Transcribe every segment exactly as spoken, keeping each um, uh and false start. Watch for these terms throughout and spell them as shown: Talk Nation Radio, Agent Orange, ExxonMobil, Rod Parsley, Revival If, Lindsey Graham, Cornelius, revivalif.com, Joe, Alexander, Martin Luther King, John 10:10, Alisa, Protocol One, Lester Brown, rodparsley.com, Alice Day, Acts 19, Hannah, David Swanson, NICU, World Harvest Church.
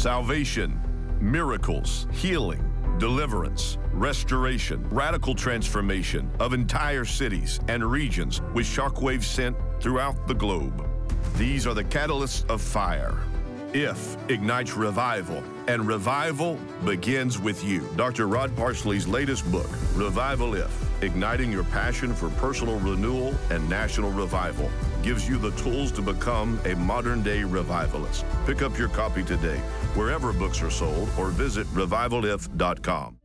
salvation, miracles, healing, deliverance, restoration, radical transformation of entire cities and regions with shockwaves sent throughout the globe. These are the catalysts of fire. If ignites revival, and revival begins with you. Doctor Rod Parsley's latest book, Revival If, Igniting Your Passion for Personal Renewal and National Revival, gives you the tools to become a modern-day revivalist. Pick up your copy today, wherever books are sold, or visit revival if dot com.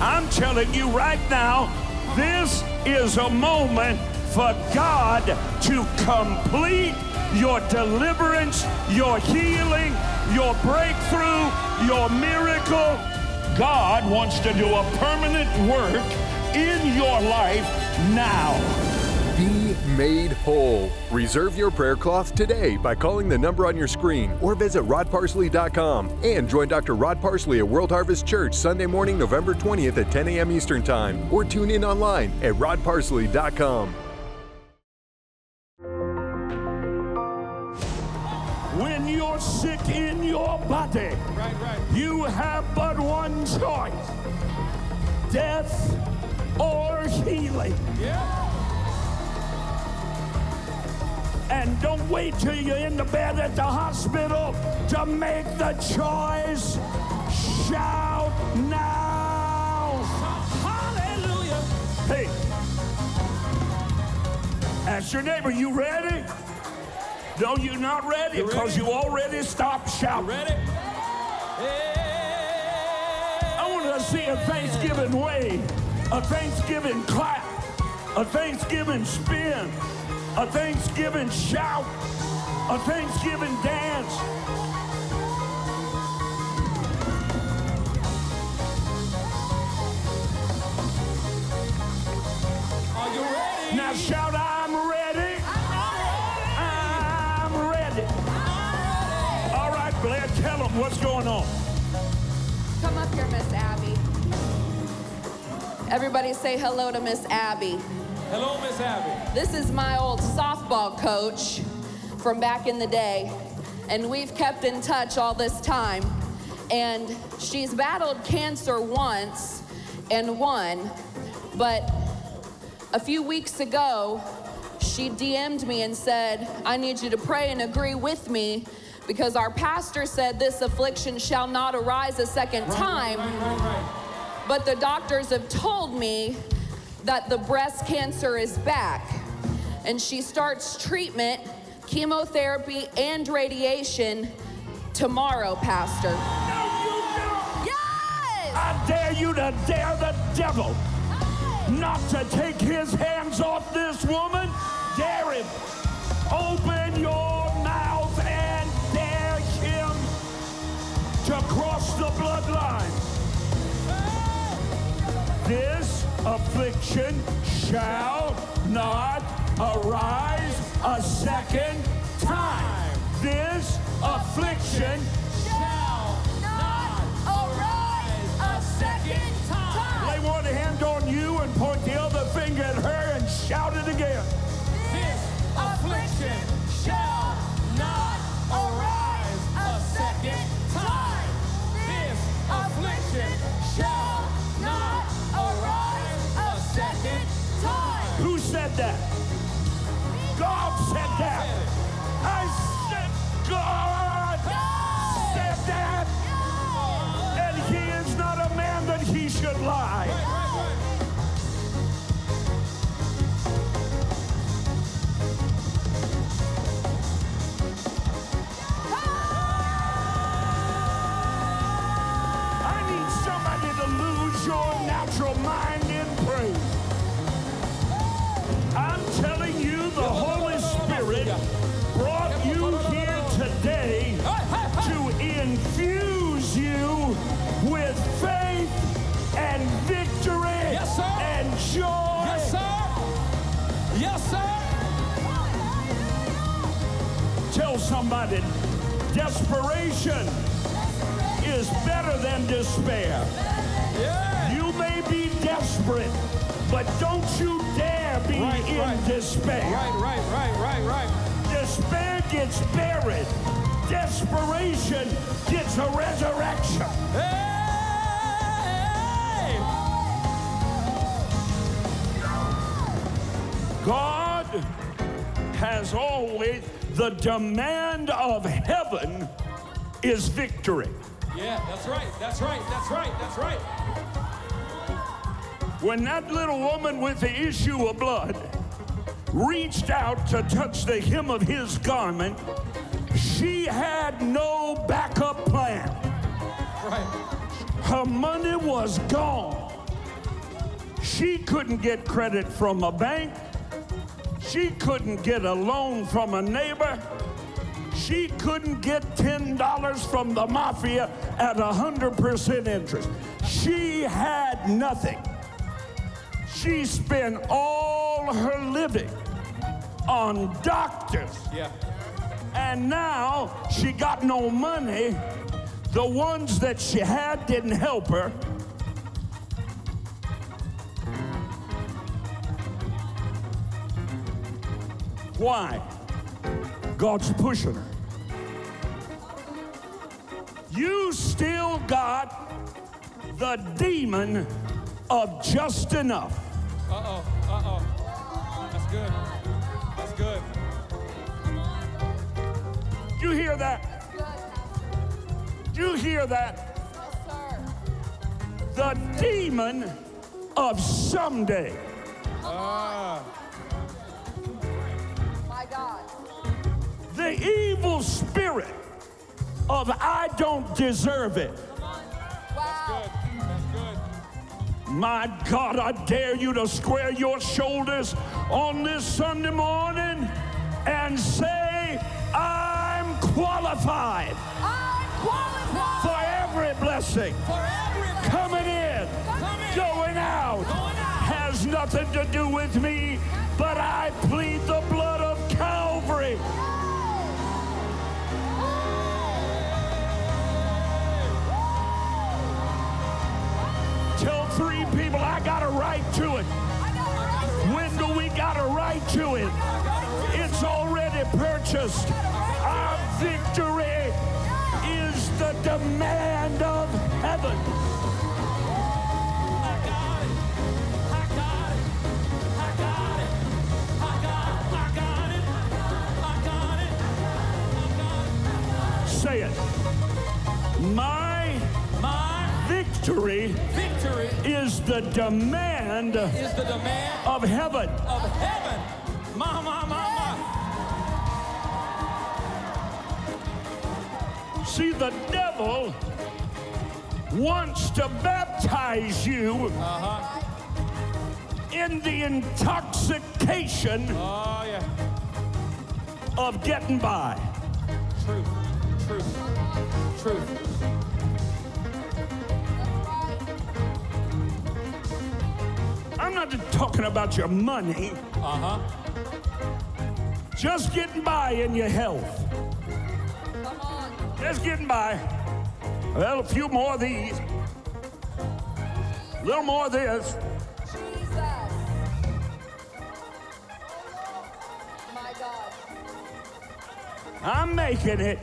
I'm telling you right now, this is a moment for God to complete your deliverance, your healing, your breakthrough, your miracle. God wants to do a permanent work in your life now. Be made whole. Reserve your prayer cloth today by calling the number on your screen or visit rod parsley dot com and join Doctor Rod Parsley at World Harvest Church Sunday morning, November twentieth at ten a.m. Eastern Time, or tune in online at rod parsley dot com. When you're sick in your body, right, right. You have but one choice, death or healing. Yeah. And don't wait till you're in the bed at the hospital to make the choice. Shout now. Hallelujah. Hey, ask your neighbor, you ready? No, you're not ready, because you already stopped shouting. Ready? I want to see a Thanksgiving wave, a Thanksgiving clap, a Thanksgiving spin, a Thanksgiving shout, a Thanksgiving dance. Are you ready? Now shout out. What's going on? Come up here, Miss Abby. Everybody say hello to Miss Abby. Hello, Miss Abby. This is my old softball coach from back in the day, and we've kept in touch all this time. And she's battled cancer once and won, but a few weeks ago, she D M'd me and said, I need you to pray and agree with me because our pastor said this affliction shall not arise a second time, right, right, right, right. But the doctors have told me that the breast cancer is back. And she starts treatment, chemotherapy, and radiation tomorrow, Pastor. No, you don't. Yes! I dare you to dare the devil hey. not to take his hands off this woman. Dare him. Open your mouth and dare him to cross the bloodline. This affliction shall not arise a second time. This affliction shall not arise a second time. Lay one hand on you and point the other finger at her and shout it again. Affliction shall not arise a second time. This affliction shall not arise a second time. Who said that? God said that. I said God said that. And he is not a man that he should lie. Your mind in praise. I'm telling you, the Holy Spirit brought you here today to infuse you with faith and victory and joy. Yes, sir. Yes, sir. Tell somebody, desperation is better than despair. Yeah. You may be desperate, but don't you dare be right, in right. despair. Right, right, right, right, right. Despair gets buried. Desperation gets a resurrection. Hey! God has always, the demand of heaven is victory. Yeah, that's right, that's right, that's right, that's right. When that little woman with the issue of blood reached out to touch the hem of his garment, she had no backup plan. Right. Her money was gone. She couldn't get credit from a bank. She couldn't get a loan from a neighbor. She couldn't get ten dollars from the mafia at one hundred percent interest. She had nothing. She spent all her living on doctors. Yeah. And now she got no money. The ones that she had didn't help her. Why? God's pushing her. You still got the demon of just enough. Uh-oh, uh-oh. That's good. That's good. You hear that? You hear that? The demon of someday. Ah. God. The evil spirit of I don't deserve it. Wow. That's good. That's good. My God, I dare you to square your shoulders on this Sunday morning and say, I'm qualified, I'm qualified. For every blessing. For every blessing. Coming in, Coming. Going, out. going out, has nothing to do with me, but I plead the blood of Calvary. Tell three people I got a right to it. When do we got a right to it? It's already purchased. Our victory is the demand of heaven. Say it. My, my victory, victory is the demand, is the demand of heaven. Of heaven. My, my, my, my. See, the devil wants to baptize you uh-huh. in the intoxication oh, yeah. of getting by. True. Truth. Truth. I'm not just talking about your money. Uh-huh. Just getting by in your health. Come on. Just getting by. Well, a few more of these. A little more of this. Jesus. My God. I'm making it.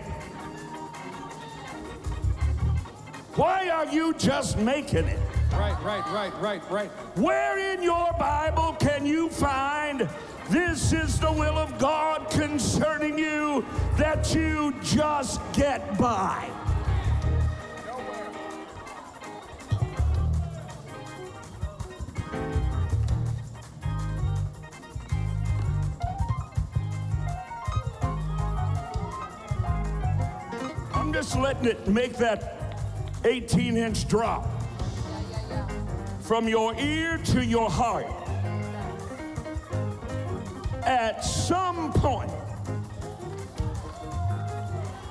Why are you just making it? Right, right, right, right, right. Where in your Bible can you find this is the will of God concerning you that you just get by? Nowhere. I'm just letting it make that eighteen inch drop yeah, yeah, yeah. from your ear to your heart. At some point,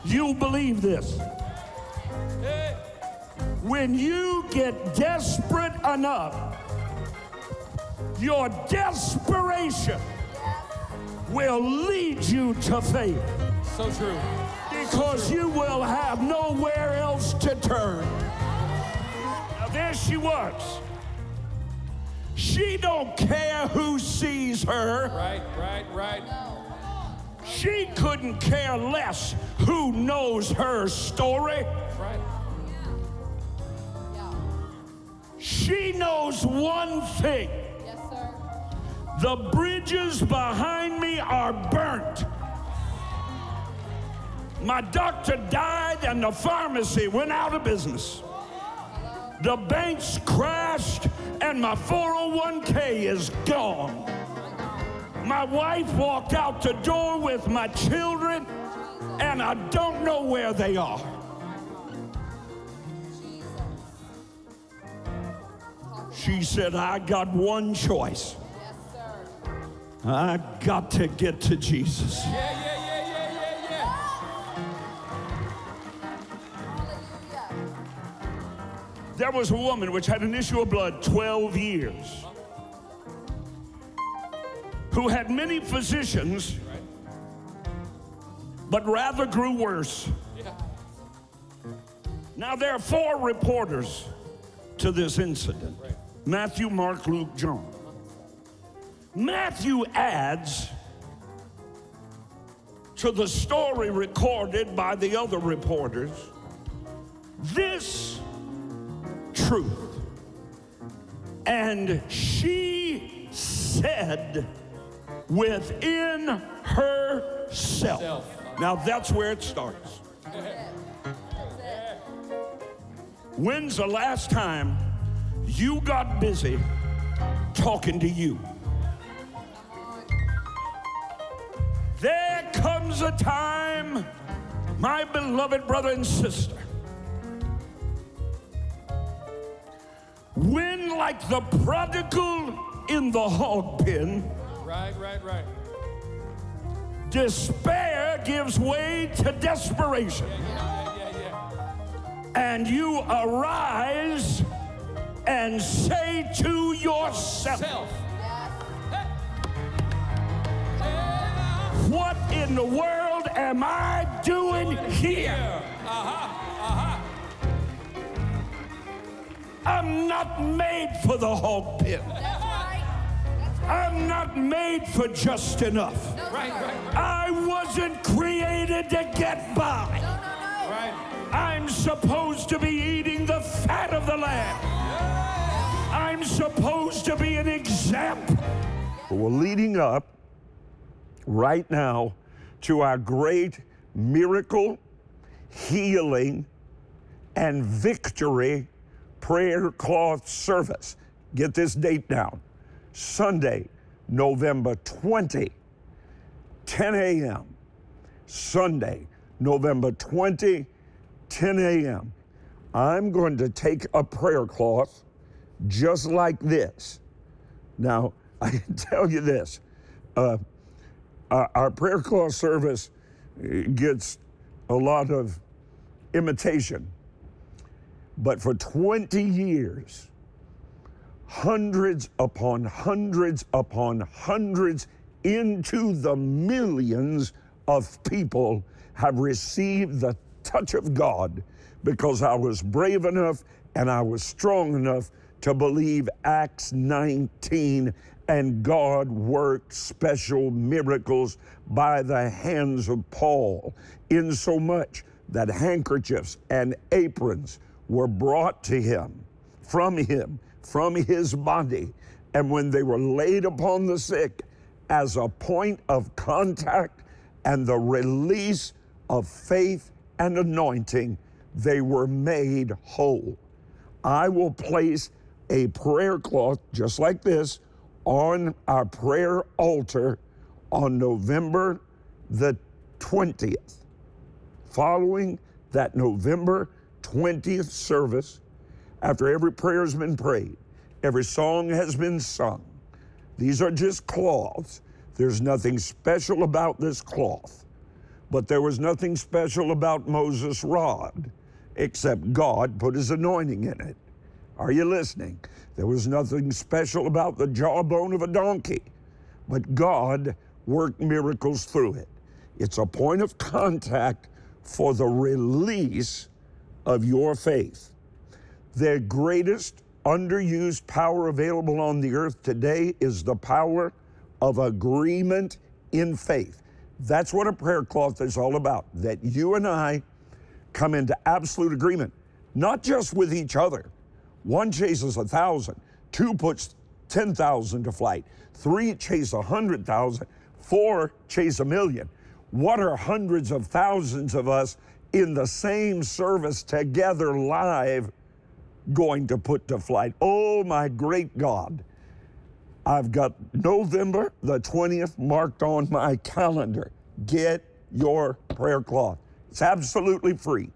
you believe this. Hey. When you get desperate enough, your desperation yes. will lead you to faith. So true. because you will have nowhere else to turn. Now there she was. She don't care who sees her. Right, right, right. She couldn't care less who knows her story. Right. She knows one thing. Yes, sir. The bridges behind me are burnt. My doctor died and the pharmacy went out of business. The banks crashed and my four oh one k is gone. My wife walked out the door with my children and I don't know where they are. She said, I got one choice. Yes, sir. I got to get to Jesus. Yeah, yeah, yeah, yeah, yeah, yeah. Hallelujah. There was a woman which had an issue of blood twelve years, who had many physicians, but rather grew worse. Yeah. Now there are four reporters to this incident. Matthew, Mark, Luke, John. Matthew adds to the story recorded by the other reporters this truth. And she said within herself. Now that's where it starts. When's the last time you got busy talking to you? There comes a time, my beloved brother and sister, when, like the prodigal in the hog pen, right, right, right, despair gives way to desperation. Yeah, yeah, yeah, yeah, yeah. And you arise and say to yourself, what in the world am I doing here? Uh-huh, uh-huh. I'm not made for the hog pit. That's right. That's right. I'm not made for just enough. No, right, right, right. I wasn't created to get by. No, no, no. Right. I'm supposed to be eating the fat of the land. I'm supposed to be an example. We're leading up right now to our great miracle, healing, and victory prayer cloth service. Get this date down. Sunday, November twentieth, ten a.m. Sunday, November twentieth, ten a.m. I'm going to take a prayer cloth just like this. Now, I can tell you this. Uh, our prayer cloth service gets a lot of imitation. But for twenty years, hundreds upon hundreds upon hundreds into the millions of people have received the touch of God because I was brave enough and I was strong enough to believe Acts nineteen, and God worked special miracles by the hands of Paul, insomuch that handkerchiefs and aprons were brought to him, from him, from his body. And when they were laid upon the sick as a point of contact and the release of faith and anointing, they were made whole. I will place a prayer cloth just like this on our prayer altar on November the twentieth. Following that November twentieth service, after every prayer has been prayed, every song has been sung, these are just cloths. There's nothing special about this cloth, but there was nothing special about Moses' rod, except God put his anointing in it. Are you listening? There was nothing special about the jawbone of a donkey, but God worked miracles through it. It's a point of contact for the release of your faith. The greatest underused power available on the earth today is the power of agreement in faith. That's what a prayer cloth is all about, that you and I come into absolute agreement, not just with each other. One chases a thousand, two puts ten thousand to flight, three chase a hundred thousand, four chase a million. What are hundreds of thousands of us in the same service together live going to put to flight? Oh my great God. I've got November the twentieth marked on my calendar. Get your prayer cloth. It's absolutely free,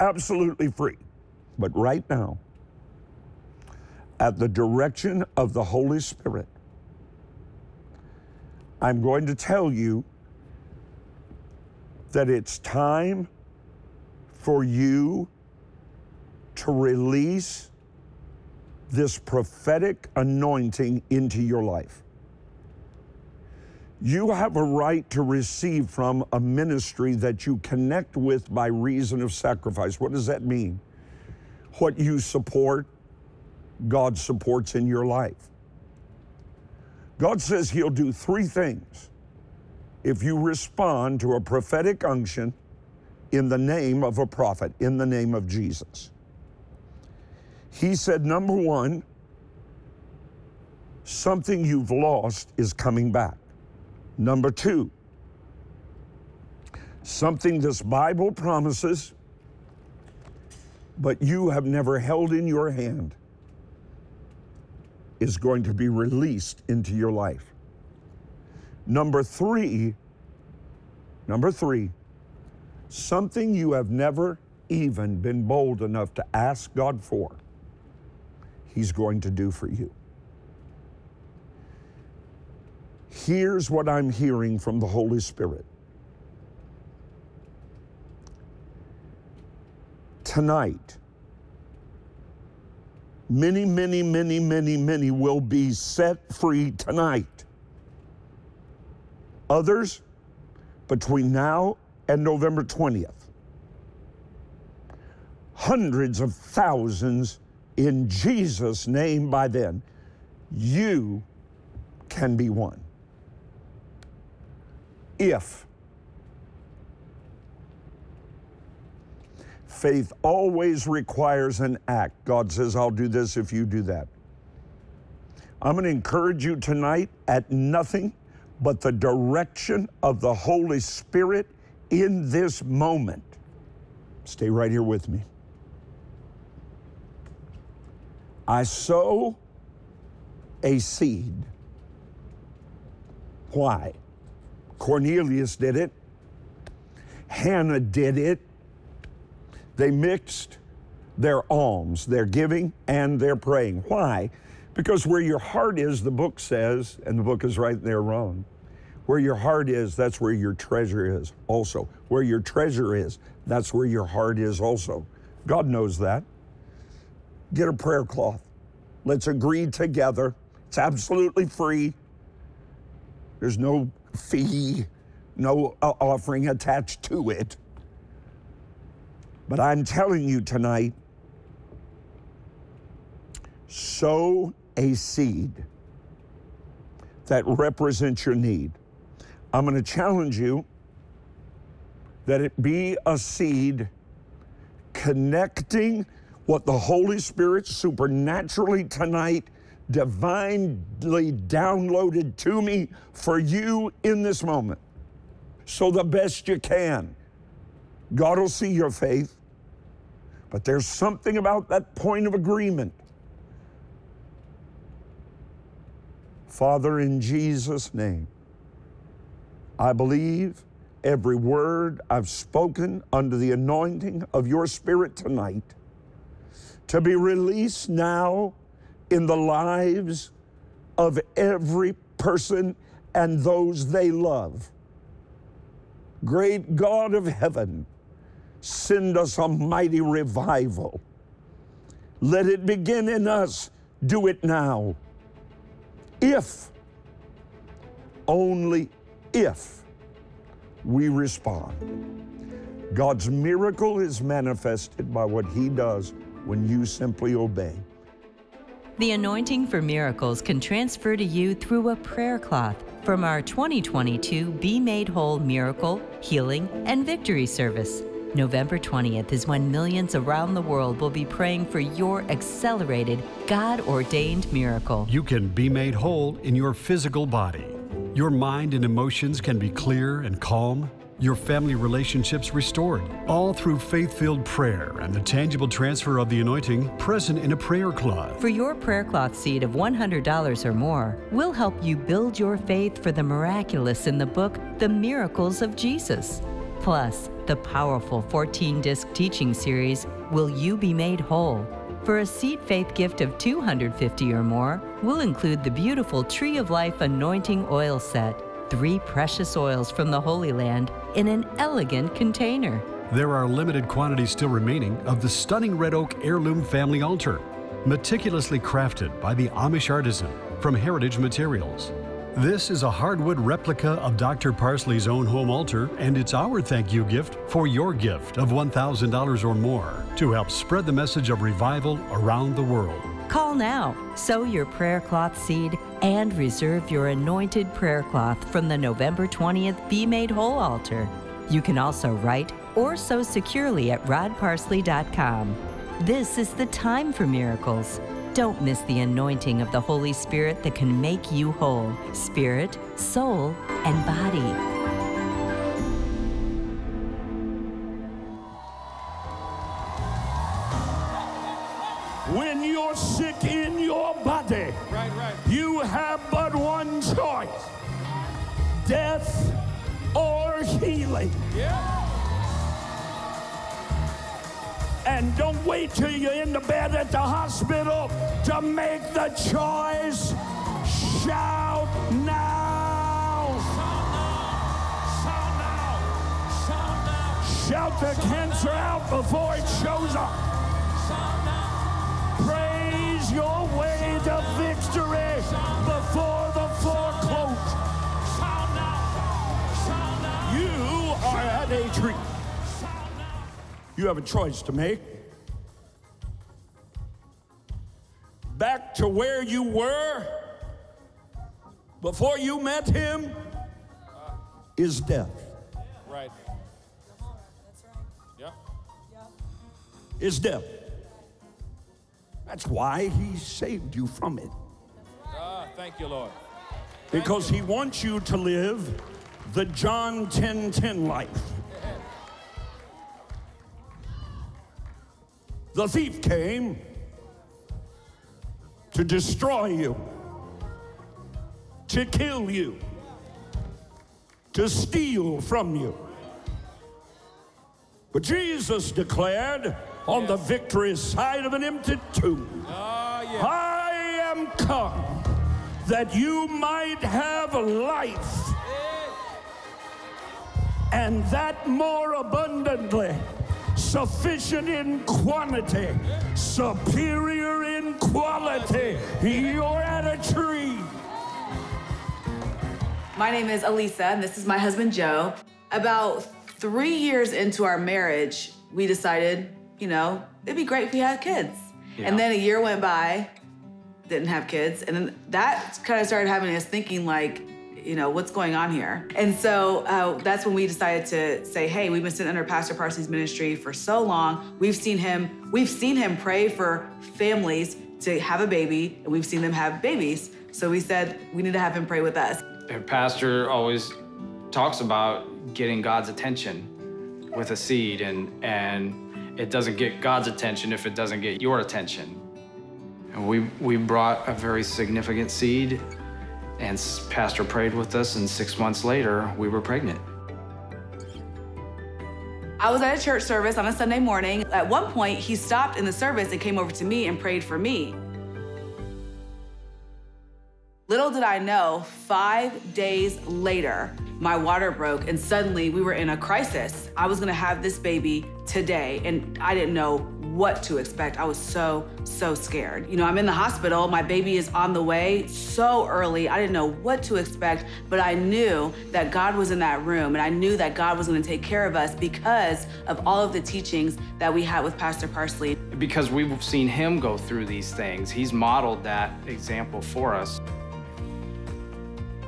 absolutely free. But right now, at the direction of the Holy Spirit, I'm going to tell you that it's time for you to release this prophetic anointing into your life. You have a right to receive from a ministry that you connect with by reason of sacrifice. What does that mean? What you support, God supports in your life. God says He'll do three things if you respond to a prophetic unction in the name of a prophet, in the name of Jesus. He said, number one, something you've lost is coming back. Number two, something this Bible promises, but you have never held in your hand, is going to be released into your life. Number three, number three, something you have never even been bold enough to ask God for, He's going to do for you. Here's what I'm hearing from the Holy Spirit. Tonight, many, many, many, many, many will be set free tonight. Others, between now and November twentieth. Hundreds of thousands in Jesus' name by then. You can be one. If faith always requires an act. God says, I'll do this if you do that. I'm going to encourage you tonight at nothing but the direction of the Holy Spirit in this moment. Stay right here with me. I sow a seed. Why? Cornelius did it. Hannah did it. They mixed their alms, their giving, and their praying. Why? Because where your heart is, the book says, and the book is right there wrong, where your heart is, that's where your treasure is also. Where your treasure is, that's where your heart is also. God knows that. Get a prayer cloth. Let's agree together. It's absolutely free. There's no fee, no offering attached to it. But I'm telling you tonight, sow a seed that represents your need. I'm going to challenge you that it be a seed connecting what the Holy Spirit supernaturally tonight divinely downloaded to me for you in this moment. So the best you can. God will see your faith, but there's something about that point of agreement. Father, in Jesus' name, I believe every word I've spoken under the anointing of your Spirit tonight to be released now in the lives of every person and those they love. Great God of heaven, send us a mighty revival. Let it begin in us. Do it now. If, only if, we respond. God's miracle is manifested by what He does when you simply obey. The anointing for miracles can transfer to you through a prayer cloth from our twenty twenty-two Be Made Whole Miracle, Healing, and Victory Service. November twentieth is when millions around the world will be praying for your accelerated, God-ordained miracle. You can be made whole in your physical body. Your mind and emotions can be clear and calm. Your family relationships restored, all through faith-filled prayer and the tangible transfer of the anointing present in a prayer cloth. For your prayer cloth seed of one hundred dollars or more, we'll help you build your faith for the miraculous in the book, The Miracles of Jesus. Plus, the powerful fourteen-disc teaching series, Will You Be Made Whole? For a seed faith gift of two hundred fifty dollars or more, we'll include the beautiful Tree of Life anointing oil set, three precious oils from the Holy Land in an elegant container. There are limited quantities still remaining of the stunning red oak heirloom family altar, meticulously crafted by the Amish artisan from Heritage Materials. This is a hardwood replica of Doctor Parsley's own home altar, and it's our thank you gift for your gift of one thousand dollars or more to help spread the message of revival around the world. Call now, sow your prayer cloth seed, and reserve your anointed prayer cloth from the November twentieth Be Made Whole altar. You can also write or sow securely at rod parsley dot com. This is the time for miracles. Don't miss the anointing of the Holy Spirit that can make you whole, spirit, soul, and body. When you're sick in your body, right, right. You have but one choice, death or healing. Yeah. And don't wait till you're in the bed at the hospital to make the choice. Shout now. Shout now. Shout now. Shout now. Shout the Shout cancer now. Out before it shows up. Praise your way to victory before the foreclose. You are at a tree. You have a choice to make. Back to where you were before you met him is death. Right. That's right. Yeah. Is death. That's why he saved you from it. Ah, thank you, Lord. Thank because you. He wants you to live the John ten ten life. Yeah. The thief came to destroy you, to kill you, to steal from you. But Jesus declared, on yes. the victory side of an empty tomb. Uh, yeah. I am come that you might have life yeah. and that more abundantly, sufficient in quantity, yeah. superior in quality. You're at a tree. My name is Alisa, and this is my husband, Joe. About three years into our marriage, we decided, you know, it'd be great if we had kids. Yeah. And then a year went by, didn't have kids. And then that kind of started having us thinking like, you know, what's going on here? And so uh, that's when we decided to say, hey, we've been sitting under Pastor Parsley's ministry for so long. We've seen him, we've seen him pray for families to have a baby, and we've seen them have babies. So we said, we need to have him pray with us. Our pastor always talks about getting God's attention with a seed, and, and it doesn't get God's attention if it doesn't get your attention. And we we brought a very significant seed, and Pastor prayed with us, and six months later, we were pregnant. I was at a church service on a Sunday morning. At one point, he stopped in the service and came over to me and prayed for me. Little did I know, five days later, my water broke, and suddenly we were in a crisis. I was gonna have this baby today, and I didn't know what to expect. I was so, so scared. You know, I'm in the hospital, my baby is on the way so early. I didn't know what to expect, but I knew that God was in that room, and I knew that God was gonna take care of us because of all of the teachings that we had with Pastor Parsley. Because we've seen him go through these things. He's modeled that example for us.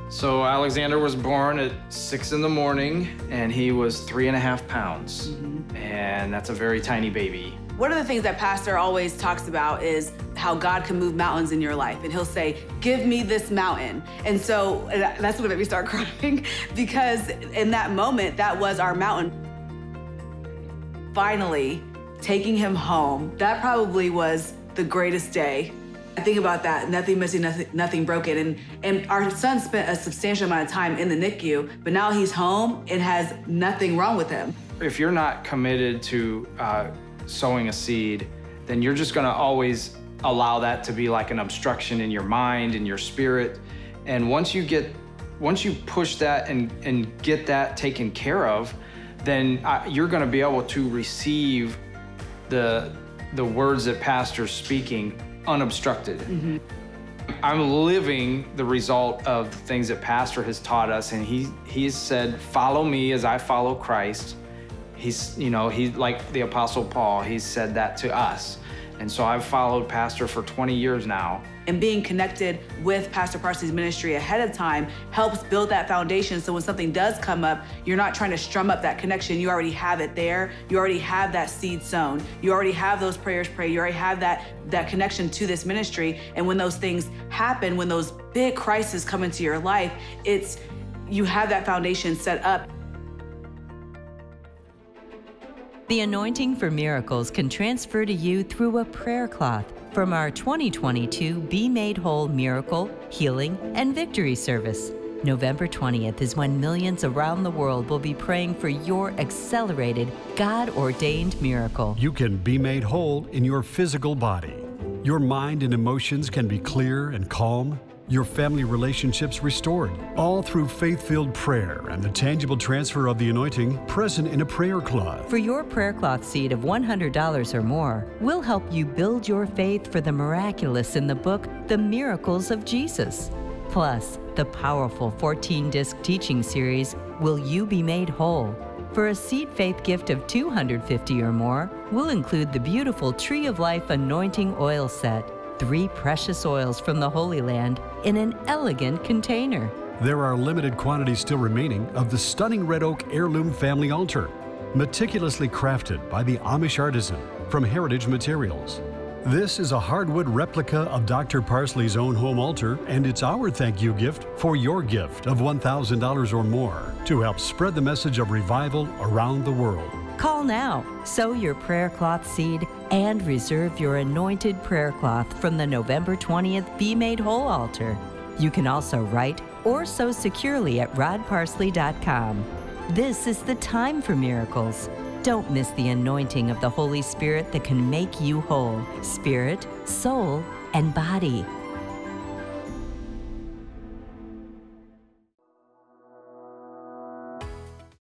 So Alexander was born at six in the morning, and he was three and a half pounds. Mm-hmm. And that's a very tiny baby. One of the things that Pastor always talks about is how God can move mountains in your life. And he'll say, give me this mountain. And so and that's what made me start crying, because in that moment, that was our mountain. Finally, taking him home, that probably was the greatest day. I think about that, nothing missing, nothing, nothing broken. And, and our son spent a substantial amount of time in the N I C U, but now he's home and has nothing wrong with him. If you're not committed to uh, sowing a seed, then you're just gonna always allow that to be like an obstruction in your mind, in your spirit. And once you get, once you push that and, and get that taken care of, then uh, you're gonna be able to receive the, the words that Pastor's speaking unobstructed. Mm-hmm. I'm living the result of the things that Pastor has taught us, and he he's said, "Follow me as I follow Christ." He's, you know, he like the Apostle Paul, he's said that to us. And so I've followed Pastor for twenty years now. And being connected with Pastor Parsley's ministry ahead of time helps build that foundation, so when something does come up, you're not trying to strum up that connection. You already have it there. You already have that seed sown. You already have those prayers prayed. You already have that, that connection to this ministry. And when those things happen, when those big crises come into your life, it's you have that foundation set up. The anointing for miracles can transfer to you through a prayer cloth from our twenty twenty-two Be Made Whole Miracle, Healing, and Victory Service. November twentieth is when millions around the world will be praying for your accelerated, God-ordained miracle. You can be made whole in your physical body. Your mind and emotions can be clear and calm. Your family relationships restored, all through faith-filled prayer and the tangible transfer of the anointing present in a prayer cloth. For your prayer cloth seed of one hundred dollars or more, we'll help you build your faith for the miraculous in the book, The Miracles of Jesus. Plus, the powerful fourteen-disc teaching series, Will You Be Made Whole? For a seed faith gift of two hundred fifty dollars or more, we'll include the beautiful Tree of Life anointing oil set, three precious oils from the Holy Land in an elegant container. There are limited quantities still remaining of the stunning red oak heirloom family altar, meticulously crafted by the Amish artisan from Heritage Materials. This is a hardwood replica of Doctor Parsley's own home altar, and it's our thank you gift for your gift of one thousand dollars or more to help spread the message of revival around the world. Call now, sow your prayer cloth seed, and reserve your anointed prayer cloth from the November twentieth Be Made Whole altar. You can also write or sow securely at rod parsley dot com. This is the time for miracles. Don't miss the anointing of the Holy Spirit that can make you whole, spirit, soul, and body.